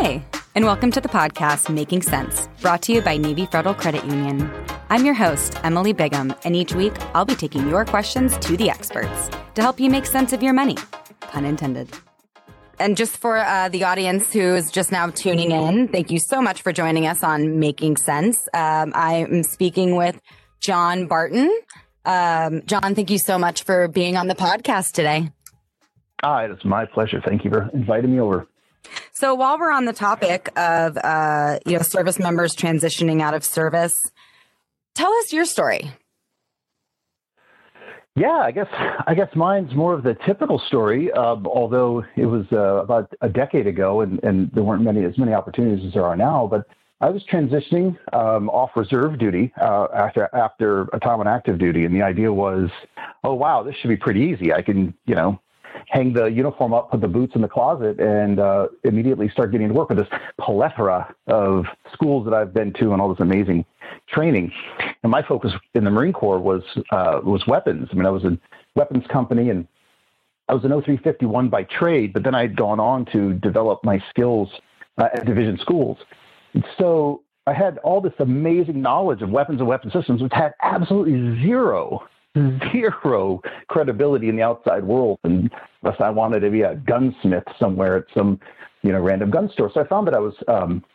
Hi, and welcome to the podcast Making Sense, brought to you by Navy Federal Credit Union. I'm your host, Emily Bigham, and each week I'll be taking your questions to the experts to help you make sense of your money. Pun intended. And just for the audience who is just now tuning in, thank you so much for joining us on Making Sense. I am speaking with John Barton. John, thank you so much for being on the podcast today. It is my pleasure. Thank you for inviting me over. So while we're on the topic of service members transitioning out of service, tell us your story. Yeah, I guess mine's more of the typical story, although it was about a decade ago, and there weren't as many opportunities as there are now. But I was transitioning off reserve duty after a time on active duty, and the idea was, oh wow, this should be pretty easy. I can hang the uniform up, put the boots in the closet, and immediately start getting to work with this plethora of schools that I've been to and all this amazing training. And my focus in the Marine Corps was weapons. I mean, I was in weapons company, and I was an O351 by trade, but then I had gone on to develop my skills at division schools. And so I had all this amazing knowledge of weapons and weapon systems, which had absolutely zero credibility in the outside world, unless I wanted to be a gunsmith somewhere at some, random gun store. So I found that I was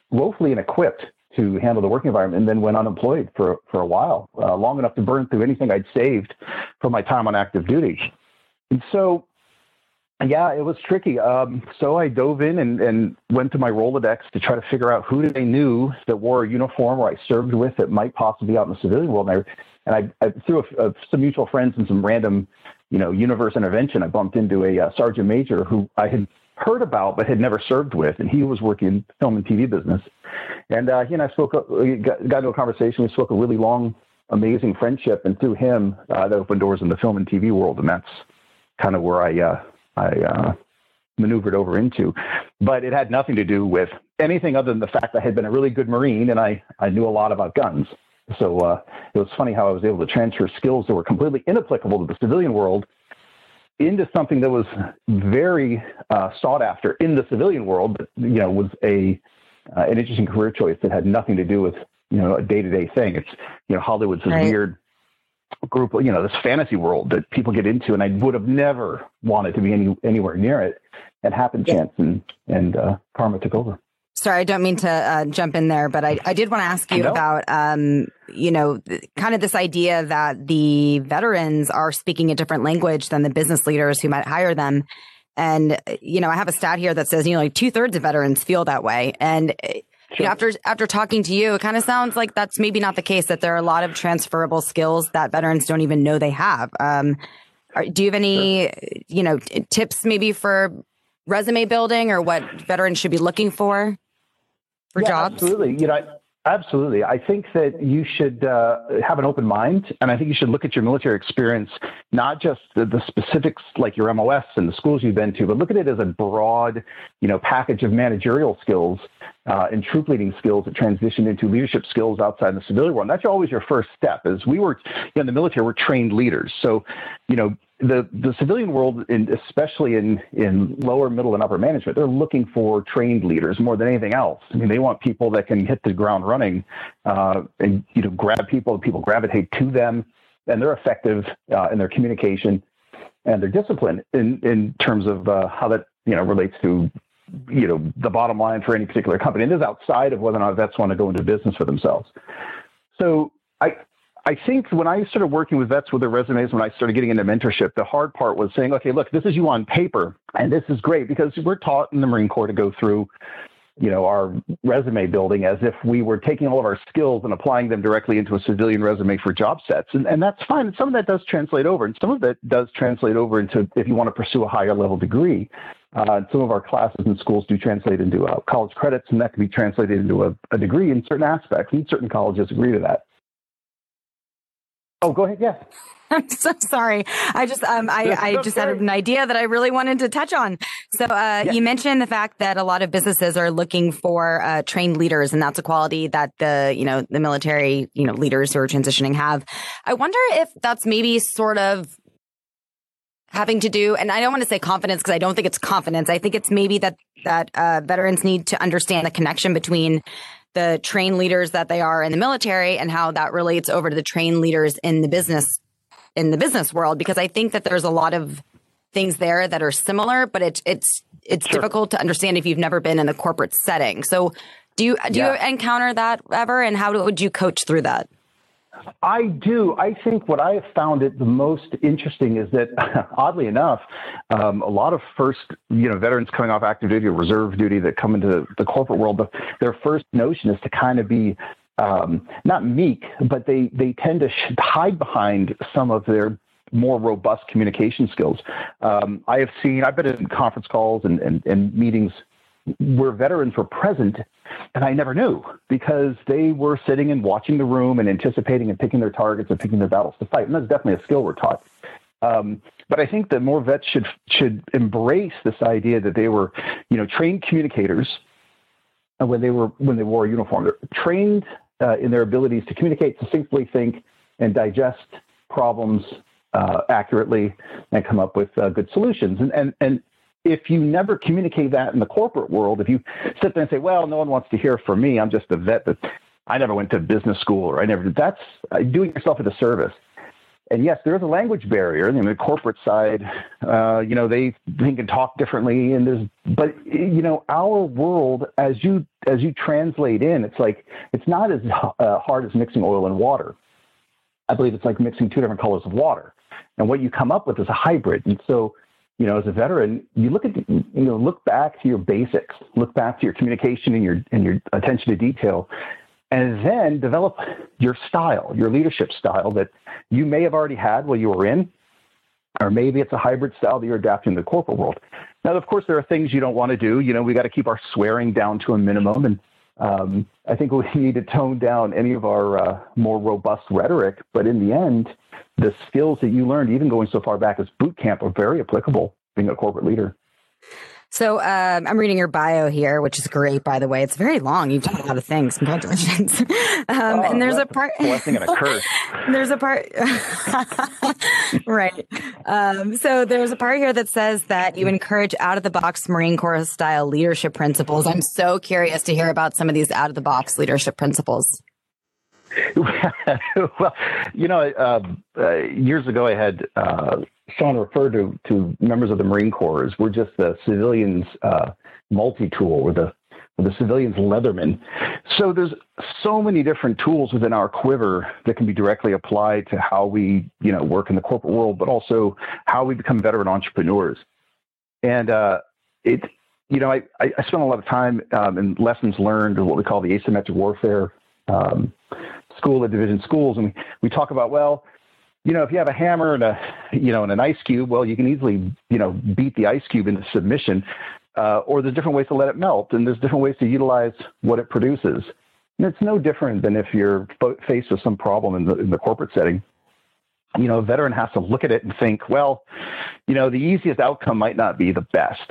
woefully inequipped to handle the work environment, and then went unemployed for a while, long enough to burn through anything I'd saved from my time on active duty. And so, yeah, it was tricky. So I dove in and went to my Rolodex to try to figure out who they knew that wore a uniform or I served with that might possibly be out in the civilian world. And I through some mutual friends and some random, universe intervention, I bumped into a sergeant major who I had heard about but had never served with, and he was working in film and TV business. And he and I got into a conversation. We spoke a really long, amazing friendship, and through him, that opened doors in the film and TV world, and that's kind of where I maneuvered over into. But it had nothing to do with anything other than the fact I had been a really good Marine, and I knew a lot about guns. So it was funny how I was able to transfer skills that were completely inapplicable to the civilian world into something that was very sought after in the civilian world, but was an interesting career choice that had nothing to do with a day-to-day thing. It's Hollywood's this weird group, this fantasy world that people get into, and I would have never wanted to be anywhere near it. It happened, chance, and karma took over. Sorry, I don't mean to jump in there, but I did want to ask you about, kind of this idea that the veterans are speaking a different language than the business leaders who might hire them. And, I have a stat here that says, like 2/3 of veterans feel that way. And after talking to you, it kind of sounds like that's maybe not the case, that there are a lot of transferable skills that veterans don't even know they have. Do you have any, tips maybe for resume building or what veterans should be looking for? Jobs? Absolutely. Absolutely. I think that you should have an open mind, and I think you should look at your military experience, not just the specifics like your MOS and the schools you've been to, but look at it as a broad, package of managerial skills and troop leading skills that transition into leadership skills outside the civilian world. And that's always your first step. As we were in the military, we're trained leaders. So, the civilian world, especially in lower, middle, and upper management, they're looking for trained leaders more than anything else. I mean, they want people that can hit the ground running and grab people, and people gravitate to them, and they're effective in their communication and their discipline in terms of how that relates to the bottom line for any particular company. And this is outside of whether or not vets want to go into business for themselves. So I think when I started working with vets with their resumes, when I started getting into mentorship, the hard part was saying, okay, look, this is you on paper, and this is great because we're taught in the Marine Corps to go through, our resume building as if we were taking all of our skills and applying them directly into a civilian resume for job sets. And that's fine. And some of that does translate over, and some of that does translate over into if you want to pursue a higher level degree. Some of our classes in schools do translate into college credits, and that can be translated into a degree in certain aspects, and certain colleges agree to that. Oh, go ahead. Yeah. I'm so sorry. I just had an idea that I really wanted to touch on. So You mentioned the fact that a lot of businesses are looking for trained leaders, and that's a quality that the, the military, leaders who are transitioning have. I wonder if that's maybe sort of having to do, and I don't want to say confidence because I don't think it's confidence. I think it's maybe that veterans need to understand the connection between the trained leaders that they are in the military and how that relates over to the trained leaders in the business world. Because I think that there's a lot of things there that are similar, but it's sure. difficult to understand if you've never been in the corporate setting. So do you encounter that ever? And would you coach through that? I do. I think what I have found it the most interesting is that, oddly enough, a lot of veterans coming off active duty or reserve duty that come into the corporate world, their first notion is to kind of be not meek, but they tend to hide behind some of their more robust communication skills. I've been in conference calls and meetings where veterans were present, and I never knew because they were sitting and watching the room and anticipating and picking their targets and picking their battles to fight. And that's definitely a skill we're taught. But I think that more vets should embrace this idea that they were, trained communicators when they wore a uniform. They're trained in their abilities to communicate, succinctly think, and digest problems accurately and come up with good solutions. And if you never communicate that in the corporate world, if you sit there and say, well, no one wants to hear from me, I'm just a vet, but I never went to business school or I never did, that's doing yourself a disservice. And yes, there is a language barrier. The corporate side, they think and talk differently. But our world, as you translate in, it's like, it's not as hard as mixing oil and water. I believe it's like mixing two different colors of water. And what you come up with is a hybrid. And so, as a veteran, you look back to your basics, look back to your communication and your attention to detail, and then develop your style, your leadership style that you may have already had while you were in, or maybe it's a hybrid style that you're adapting to the corporate world. Now, of course, there are things you don't want to do. We got to keep our swearing down to a minimum, and I think we need to tone down any of our more robust rhetoric. But in the end, the skills that you learned, even going so far back as boot camp, are very applicable being a corporate leader. So I'm reading your bio here, which is great, by the way. It's very long. You've done a lot of things. Congratulations. And there's a part. Blessing and a curse. There's a part. Right. So there's a part here that says that you encourage out-of-the-box Marine Corps style leadership principles. I'm so curious to hear about some of these out-of-the-box leadership principles. Well, years ago I had Sean refer to members of the Marine Corps as we're just the civilians multi-tool, or the civilians leatherman. So there's so many different tools within our quiver that can be directly applied to how we work in the corporate world, but also how we become veteran entrepreneurs. And I spent a lot of time in lessons learned, or what we call the asymmetric warfare school at division schools, and we talk about, well, if you have a hammer and an ice cube, well, you can easily beat the ice cube into submission, or there's different ways to let it melt, and there's different ways to utilize what it produces. And it's no different than if you're faced with some problem in the corporate setting. A veteran has to look at it and think, well, the easiest outcome might not be the best.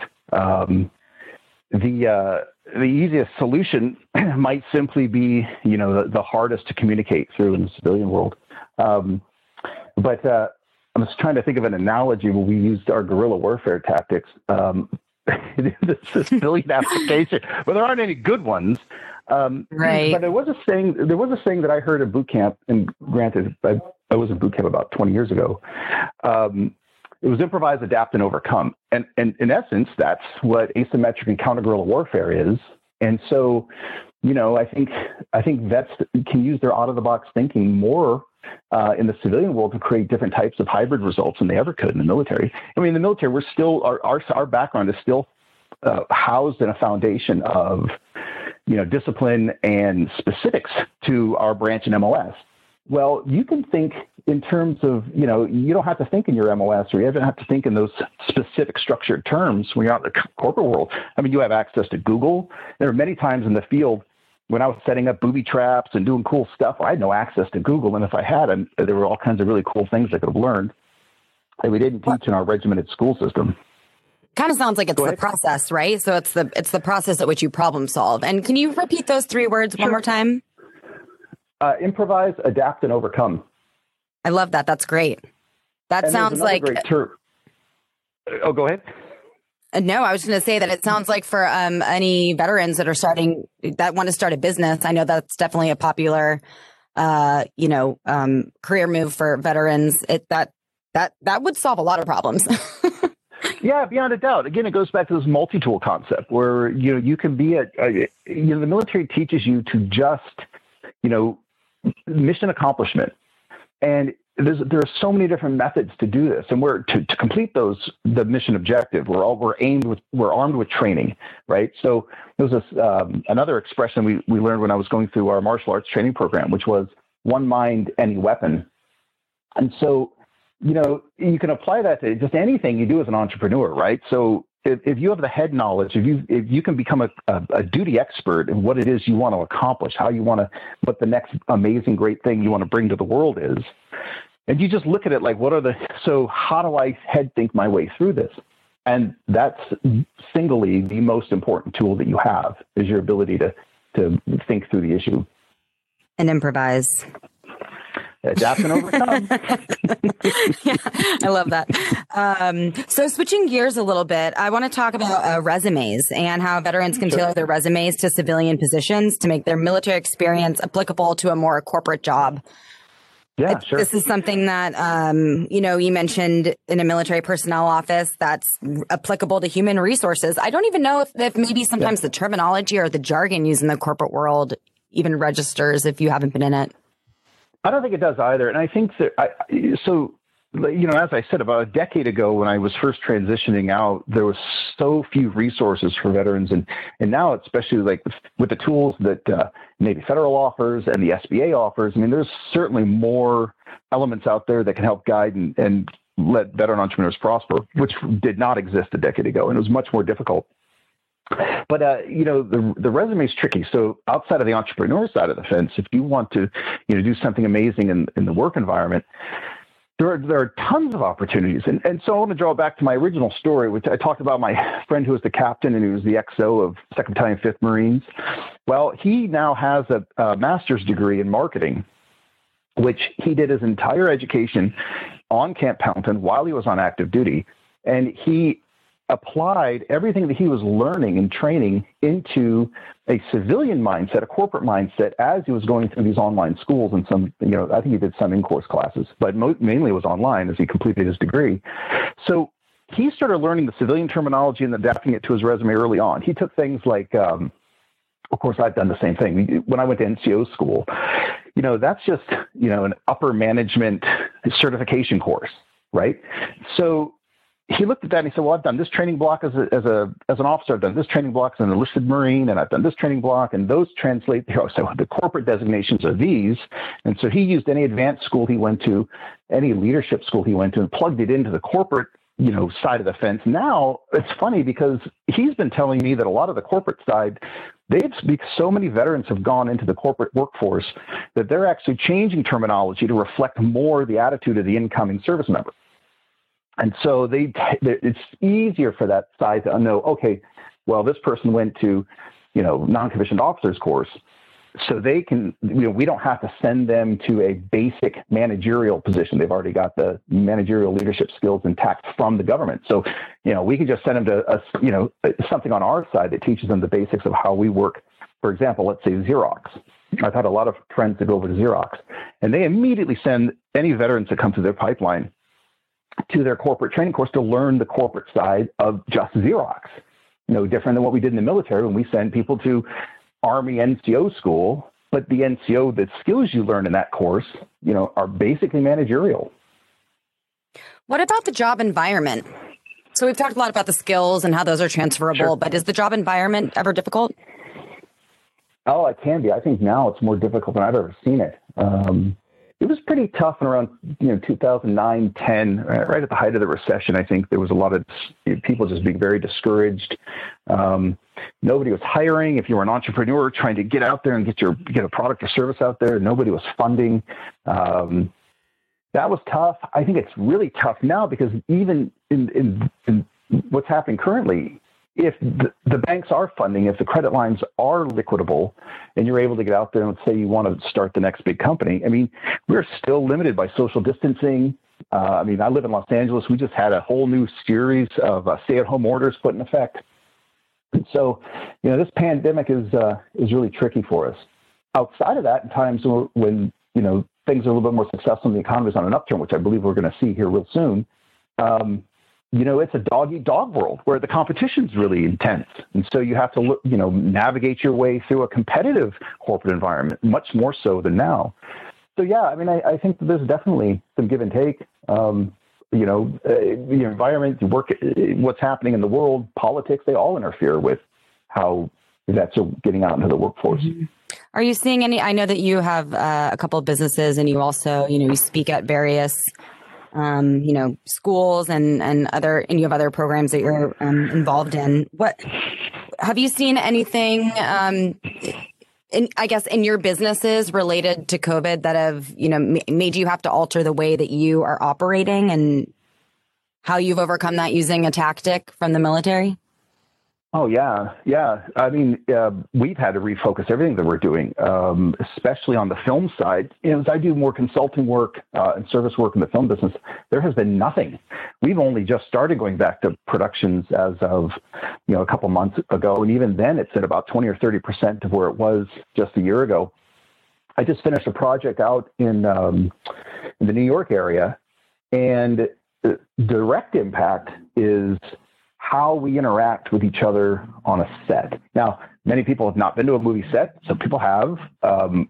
The easiest solution might simply be, the hardest to communicate through in the civilian world. But I was trying to think of an analogy where we used our guerrilla warfare tactics. This is a silly application, but there aren't any good ones. Right. But there was a saying that I heard at boot camp, and granted, I was in boot camp about 20 years ago. It was improvise, adapt, and overcome. And in essence, that's what asymmetric and counter-guerrilla warfare is. And so, I think vets can use their out-of-the-box thinking more in the civilian world to create different types of hybrid results than they ever could in the military. In the military, we're still our background is still housed in a foundation of, discipline and specifics to our branch and MOS. Well, you can think in terms of, you don't have to think in your MOS, or you don't have to think in those specific structured terms when you're out in the corporate world. You have access to Google. There are many times in the field when I was setting up booby traps and doing cool stuff, I had no access to Google. And if I had, there were all kinds of really cool things I could have learned that we didn't teach in our regimented school system. Kind of sounds like it's the process, right? So it's the process at which you problem solve. And can you repeat those three words one more time? Improvise, adapt, and overcome. I love that. That's great. That sounds like Oh, go ahead. No, I was going to say that it sounds like for any veterans that are starting, that want to start a business, I know that's definitely a popular, career move for veterans. That would solve a lot of problems. Yeah, beyond a doubt. Again, it goes back to this multi-tool concept where, you can be the military teaches you to just, mission accomplishment. And there are so many different methods to do this, and we're to complete the mission objective. We're armed with training, right? So there was this, another expression we learned when I was going through our martial arts training program, which was one mind, any weapon. And so, you can apply that to just anything you do as an entrepreneur, right? So if you have the head knowledge, if you can become a duty expert in what it is you want to accomplish, what the next amazing, great thing you want to bring to the world is, and you just look at it like, how do I head think my way through this? And that's singly the most important tool that you have, is your ability to think through the issue. And improvise. Adapt and overcome. Yeah, I love that. So switching gears a little bit, I want to talk about resumes and how veterans can tailor their resumes to civilian positions to make their military experience applicable to a more corporate job. Yeah, sure. This is something that, you mentioned in a military personnel office that's applicable to human resources. I don't even know if maybe sometimes the terminology or the jargon used in the corporate world even registers if you haven't been in it. I don't think it does either. And I think that, as I said, about a decade ago when I was first transitioning out, there was so few resources for veterans. And now, especially like with the tools that Navy Federal offers and the SBA offers, I mean, there's certainly more elements out there that can help guide and let veteran entrepreneurs prosper, which did not exist a decade ago. And it was much more difficult. But, the resume is tricky. So outside of the entrepreneur side of the fence, if you want to, do something amazing in the work environment, there are tons of opportunities. And so I want to draw back to my original story, which I talked about my friend who was the captain and who was the XO of Second Battalion, Fifth Marines. Well, he now has a master's degree in marketing, which he did his entire education on Camp Pendleton while he was on active duty. And he applied everything that he was learning and training into a civilian mindset, a corporate mindset, as he was going through these online schools and some, I think he did some in-course classes, but mainly it was online as he completed his degree. So he started learning the civilian terminology and adapting it to his resume early on. He took things like, of course, I've done the same thing. When I went to NCO school, that's just, an upper management certification course, right? So he looked at that and he said, well, I've done this training block as an officer. I've done this training block as an enlisted Marine, and I've done this training block, and those translate. So the corporate designations are these. And so he used any advanced school he went to, any leadership school he went to, and plugged it into the corporate, side of the fence. Now it's funny because he's been telling me that a lot of the corporate side, so many veterans have gone into the corporate workforce that they're actually changing terminology to reflect more the attitude of the incoming service member. And so it's easier for that side to know, okay, well, this person went to, non-commissioned officers course, so they can, we don't have to send them to a basic managerial position. They've already got the managerial leadership skills intact from the government. So, we can just send them to something on our side that teaches them the basics of how we work. For example, let's say Xerox. I've had a lot of friends that go over to Xerox, and they immediately send any veterans that come through their pipeline to their corporate training course to learn the corporate side of just Xerox. No different than what we did in the military when we send people to Army NCO school, but the NCO, the skills you learn in that course, are basically managerial. What about the job environment? So we've talked a lot about the skills and how those are transferable, sure, but is the job environment ever difficult? Oh, it can be. I think now it's more difficult than I've ever seen it. It was pretty tough in around 2009, 10, right at the height of the recession. I think there was a lot of people just being very discouraged. Nobody was hiring. If you were an entrepreneur trying to get out there and get a product or service out there, nobody was funding. That was tough. I think it's really tough now because even in what's happening currently, if the banks are funding, if the credit lines are liquidable and you're able to get out there and let's say you want to start the next big company, I mean, we're still limited by social distancing. I mean, I live in Los Angeles. We just had a whole new series of stay-at-home orders put in effect. And so, you know, this pandemic is really tricky for us. Outside of that, in times when, you know, things are a little bit more successful and the economy is on an upturn, which I believe we're going to see here real soon, you know, it's a dog-eat-dog world where the competition's really intense. And so you have to, you know, navigate your way through a competitive corporate environment, much more so than now. So, yeah, I mean, I think that there's definitely some give and take, you know, the environment, the work, what's happening in the world, politics, they all interfere with how that's getting out into the workforce. Mm-hmm. Are you seeing any, I know that you have a couple of businesses and you also, you know, you speak at various, you know, schools and you have other programs that you're involved in. What, have you seen anything, I guess, in your businesses related to COVID that have, you know, made you have to alter the way that you are operating and how you've overcome that using a tactic from the military? Oh, yeah. Yeah. I mean, we've had to refocus everything that we're doing, especially on the film side. You know, as I do more consulting work and service work in the film business, there has been nothing. We've only just started going back to productions as of, you know, a couple months ago. And even then it's at about 20 or 30% of where it was just a year ago. I just finished a project out in the New York area, and the direct impact is how we interact with each other on a set. Now, many people have not been to a movie set. Some people have.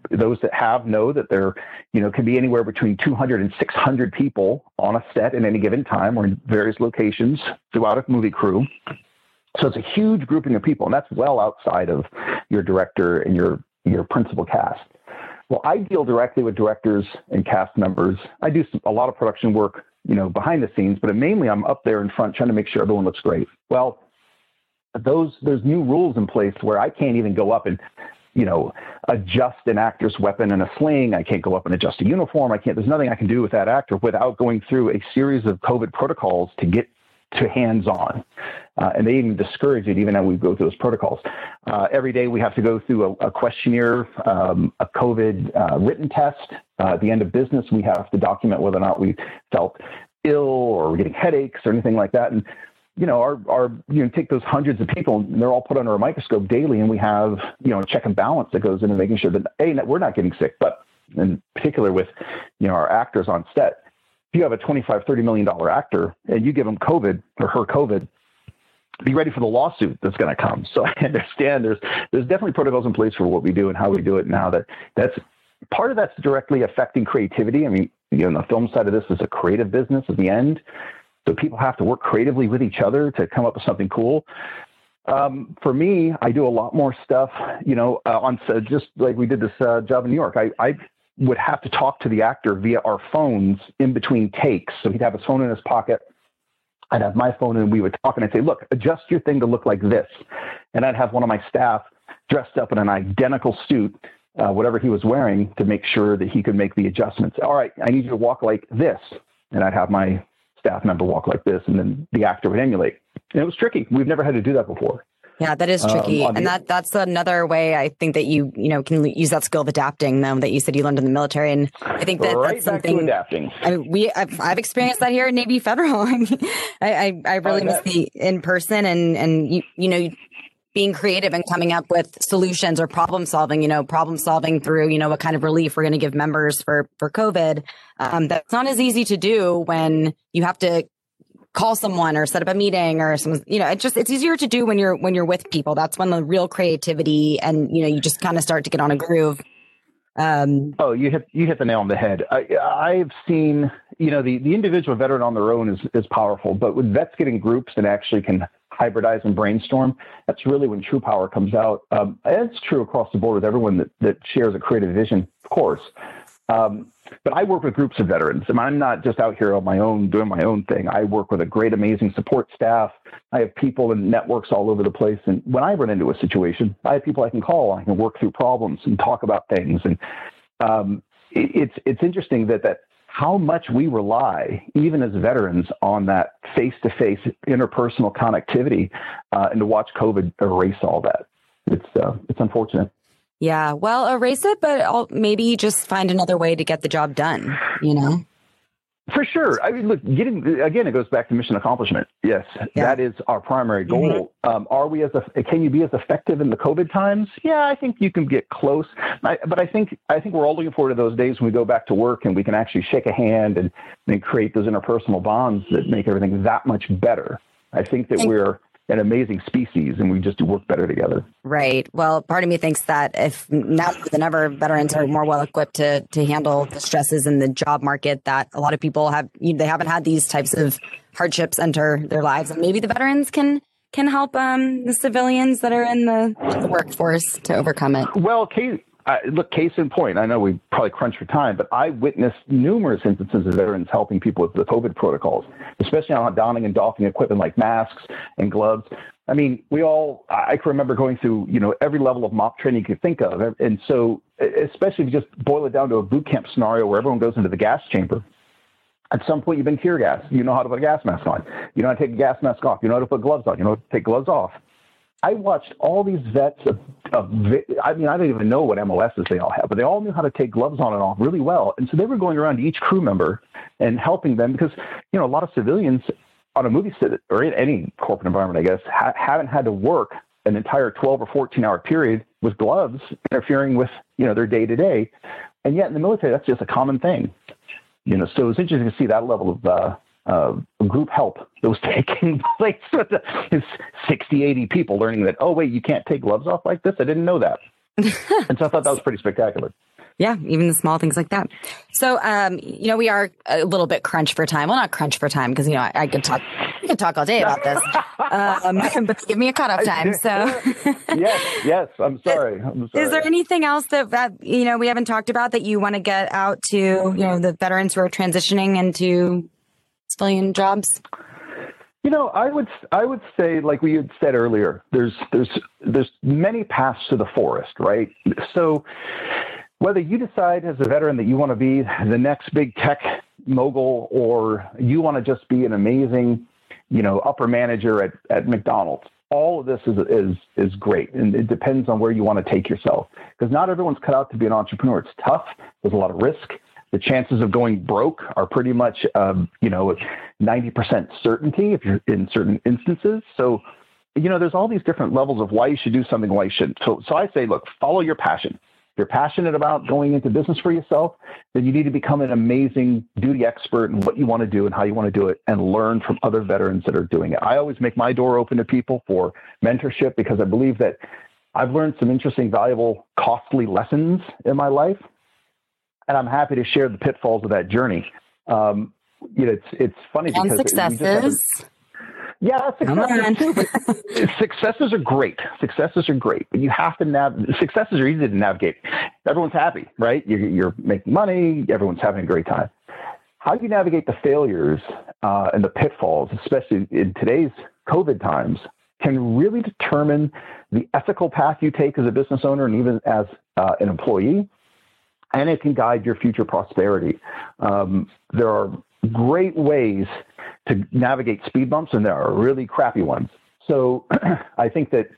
Those that have know that there, you know, can be anywhere between 200 and 600 people on a set at any given time or in various locations throughout a movie crew. So it's a huge grouping of people, and that's well outside of your director and your principal cast. Well, I deal directly with directors and cast members. I do a lot of production work, you know, behind the scenes, but mainly I'm up there in front trying to make sure everyone looks great. Well, there's new rules in place where I can't even go up and, you know, adjust an actor's weapon and a sling. I can't go up and adjust a uniform. There's nothing I can do with that actor without going through a series of COVID protocols to get to hands-on. And they even discourage it even as we go through those protocols. Every day we have to go through a questionnaire, a COVID written test. At the end of business, we have to document whether or not we felt ill or we're getting headaches or anything like that. And, you know, you know, take those hundreds of people and they're all put under a microscope daily. And we have, you know, a check and balance that goes into making sure that, A, we're not getting sick, but in particular with, you know, our actors on set. If you have a $25, $30 million actor and you give him COVID or her COVID, be ready for the lawsuit that's going to come. So I understand there's definitely protocols in place for what we do and how we do it and how that's part of that's directly affecting creativity. I mean, you know, the film side of this is a creative business at the end. So people have to work creatively with each other to come up with something cool. For me, I do a lot more stuff, you know, on just like we did this job in New York. I would have to talk to the actor via our phones in between takes. So he'd have his phone in his pocket. I'd have my phone and we would talk and I'd say, look, adjust your thing to look like this. And I'd have one of my staff dressed up in an identical suit, whatever he was wearing, to make sure that he could make the adjustments. All right, I need you to walk like this. And I'd have my staff member walk like this, and then the actor would emulate. And it was tricky. We've never had to do that before. Yeah, that is tricky. And that's another way I think that you know, can use that skill of adapting, though, that you said you learned in the military. And I think that's something to adapting. I mean, I've experienced that here at Navy Federal. I mean, I really miss the in person and you know, being creative and coming up with solutions or problem solving through, you know, what kind of relief we're going to give members for COVID. That's not as easy to do when you have to call someone or set up a meeting or someone, you know, it's easier to do when you're with people. That's when the real creativity and, you know, you just kind of start to get on a groove. You hit the nail on the head. I've seen, you know, the individual veteran on their own is powerful, but when vets get in groups and actually can hybridize and brainstorm, that's really when true power comes out. It's true across the board with everyone that shares a creative vision, of course. But I work with groups of veterans, and I'm not just out here on my own doing my own thing. I work with a great, amazing support staff. I have people and networks all over the place. And when I run into a situation, I have people I can call. I can work through problems and talk about things. And it's interesting that how much we rely, even as veterans, on that face-to-face interpersonal connectivity, and to watch COVID erase all that. It's unfortunate. Yeah, well, erase it, but maybe just find another way to get the job done, you know? For sure. I mean, look, again, it goes back to mission accomplishment. Yes, that is our primary goal. Mm-hmm. Can you be as effective in the COVID times? Yeah, I think you can get close. But I think we're all looking forward to those days when we go back to work and we can actually shake a hand and create those interpersonal bonds that make everything that much better. I think that we're an amazing species and we just do work better together. Right. Well, part of me thinks that if now more than ever, veterans are more well equipped to handle the stresses in the job market, that a lot of people they haven't had these types of hardships enter their lives. And maybe the veterans can help the civilians that are in the workforce to overcome it. Well, case in point, I know we probably crunch for time, but I witnessed numerous instances of veterans helping people with the COVID protocols, especially on donning and doffing equipment like masks and gloves. I mean, I can remember going through, every level of mock training you could think of. And so, especially if you just boil it down to a boot camp scenario where everyone goes into the gas chamber, at some point you've been tear gas. You know how to put a gas mask on. You know how to take a gas mask off. You know how to put gloves on. You know how to take gloves off. I watched all these vets I don't even know what MOSs they all have, but they all knew how to take gloves on and off really well. And so they were going around to each crew member and helping them because, a lot of civilians on a movie set or in any corporate environment, I guess, haven't had to work an entire 12 or 14-hour period with gloves interfering with, their day-to-day. And yet in the military, that's just a common thing. So it's interesting to see that level of group help that was taking place with 60, 80 people learning that, oh, wait, you can't take gloves off like this? I didn't know that. And so I thought that was pretty spectacular. Yeah, even the small things like that. So, we are a little bit crunch for time. Well, not crunch for time because, I could talk all day about this. But give me a cutoff time. So yes, I'm sorry. Is there anything else that we haven't talked about that you want to get out to, the veterans who are transitioning into civilian jobs? I would say, like we had said earlier, there's many paths to the forest, right? So whether you decide as a veteran that you want to be the next big tech mogul, or you want to just be an amazing, upper manager at McDonald's, all of this is great. And it depends on where you want to take yourself, because not everyone's cut out to be an entrepreneur. It's tough. There's a lot of risk. The chances of going broke are pretty much, 90% certainty if you're in certain instances. So, there's all these different levels of why you should do something, why you shouldn't. So I say, look, follow your passion. If you're passionate about going into business for yourself, then you need to become an amazing duty expert in what you want to do and how you want to do it, and learn from other veterans that are doing it. I always make my door open to people for mentorship because I believe that I've learned some interesting, valuable, costly lessons in my life. And I'm happy to share the pitfalls of that journey. It's funny because successes. Successes too. But successes are great. But you have to successes are easy to navigate. Everyone's happy, right? You're making money. Everyone's having a great time. How do you navigate the failures and the pitfalls, especially in today's COVID times, can really determine the ethical path you take as a business owner and even as an employee. And it can guide your future prosperity. There are great ways to navigate speed bumps, and there are really crappy ones. So I think that,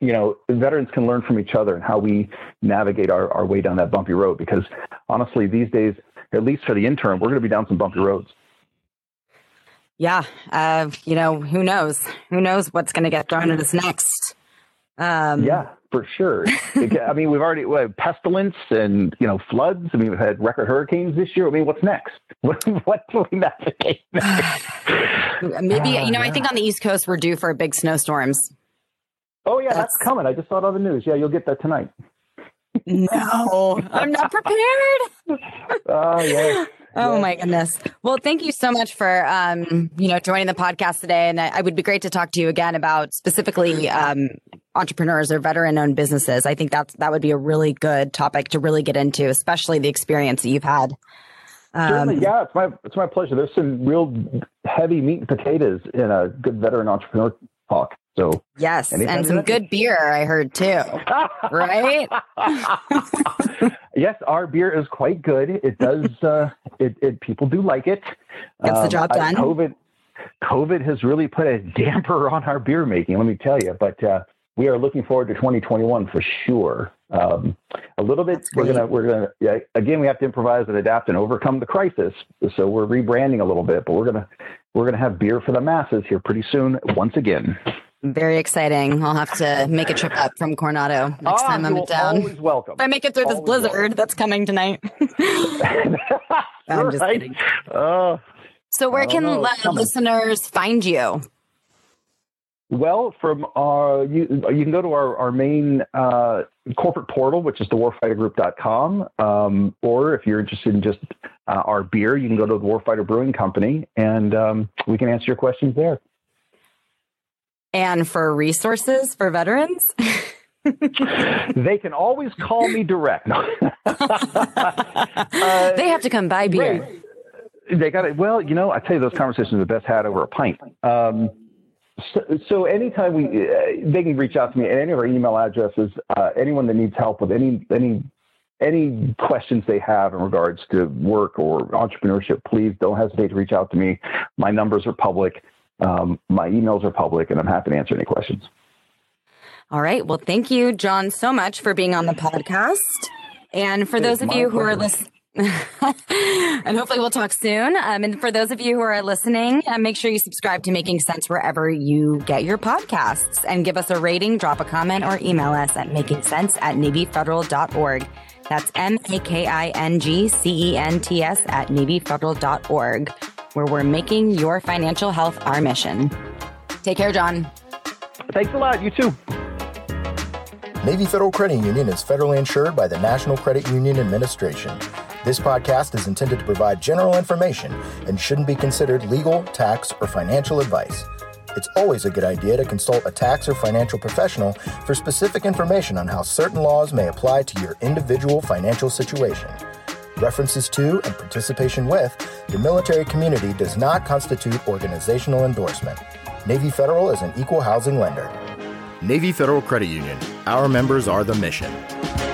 veterans can learn from each other and how we navigate our way down that bumpy road. Because honestly, these days, at least for the interim, we're going to be down some bumpy roads. Yeah. Who knows? Who knows what's going to get thrown at us next? Yeah, for sure. I mean, we have pestilence and, floods. I mean, we've had record hurricanes this year. I mean, what's next? What do we navigate next? Maybe, I think on the East Coast, we're due for big snowstorms. Oh, yeah, that's coming. I just saw it on the news. Yeah, you'll get that tonight. No, I'm not prepared. Oh, yeah. Oh, my goodness. Well, thank you so much for, joining the podcast today. And I would be great to talk to you again about specifically entrepreneurs or veteran-owned businesses. I think that would be a really good topic to really get into, especially the experience that you've had. Certainly, yeah, it's my pleasure. There's some real heavy meat and potatoes in a good veteran entrepreneur talk. So yes, and some good beer, I heard too. Right? Yes, our beer is quite good. It does. People do like it. Gets the job done. COVID has really put a damper on our beer making, let me tell you. But we are looking forward to 2021 for sure. A little bit, we're gonna yeah, again, we have to improvise and adapt and overcome the crisis. So we're rebranding a little bit, but we're gonna have beer for the masses here pretty soon once again. Very exciting. I'll have to make a trip up from Coronado next time I'm down. Always welcome. If I make it through this blizzard that's coming tonight. I'm just kidding. So where can listeners find you? Well, from you can go to our main corporate portal, which is thewarfightergroup.com. Or if you're interested in just our beer, you can go to the Warfighter Brewing Company, and we can answer your questions there. And for resources for veterans? They can always call me direct. They have to come buy beer. Right. They got it. Well, you know, I tell you, those conversations are the best had over a pint. So anytime they can reach out to me at any of our email addresses, anyone that needs help with any questions they have in regards to work or entrepreneurship, please don't hesitate to reach out to me. My numbers are public. My emails are public, and I'm happy to answer any questions. All right. Well, thank you, John, so much for being on the podcast. And for those of you who are listening, and hopefully we'll talk soon. And for those of you who are listening, make sure you subscribe to Making Sense wherever you get your podcasts, and give us a rating, drop a comment, or email us at makingsense@navyfederal.org. That's MAKINGCENTS@navyfederal.org. where we're making your financial health our mission. Take care, John. Thanks a lot. You too. Navy Federal Credit Union is federally insured by the National Credit Union Administration. This podcast is intended to provide general information and shouldn't be considered legal, tax, or financial advice. It's always a good idea to consult a tax or financial professional for specific information on how certain laws may apply to your individual financial situation. References to and participation with the military community does not constitute organizational endorsement. Navy Federal is an equal housing lender. Navy Federal Credit Union. Our members are the mission.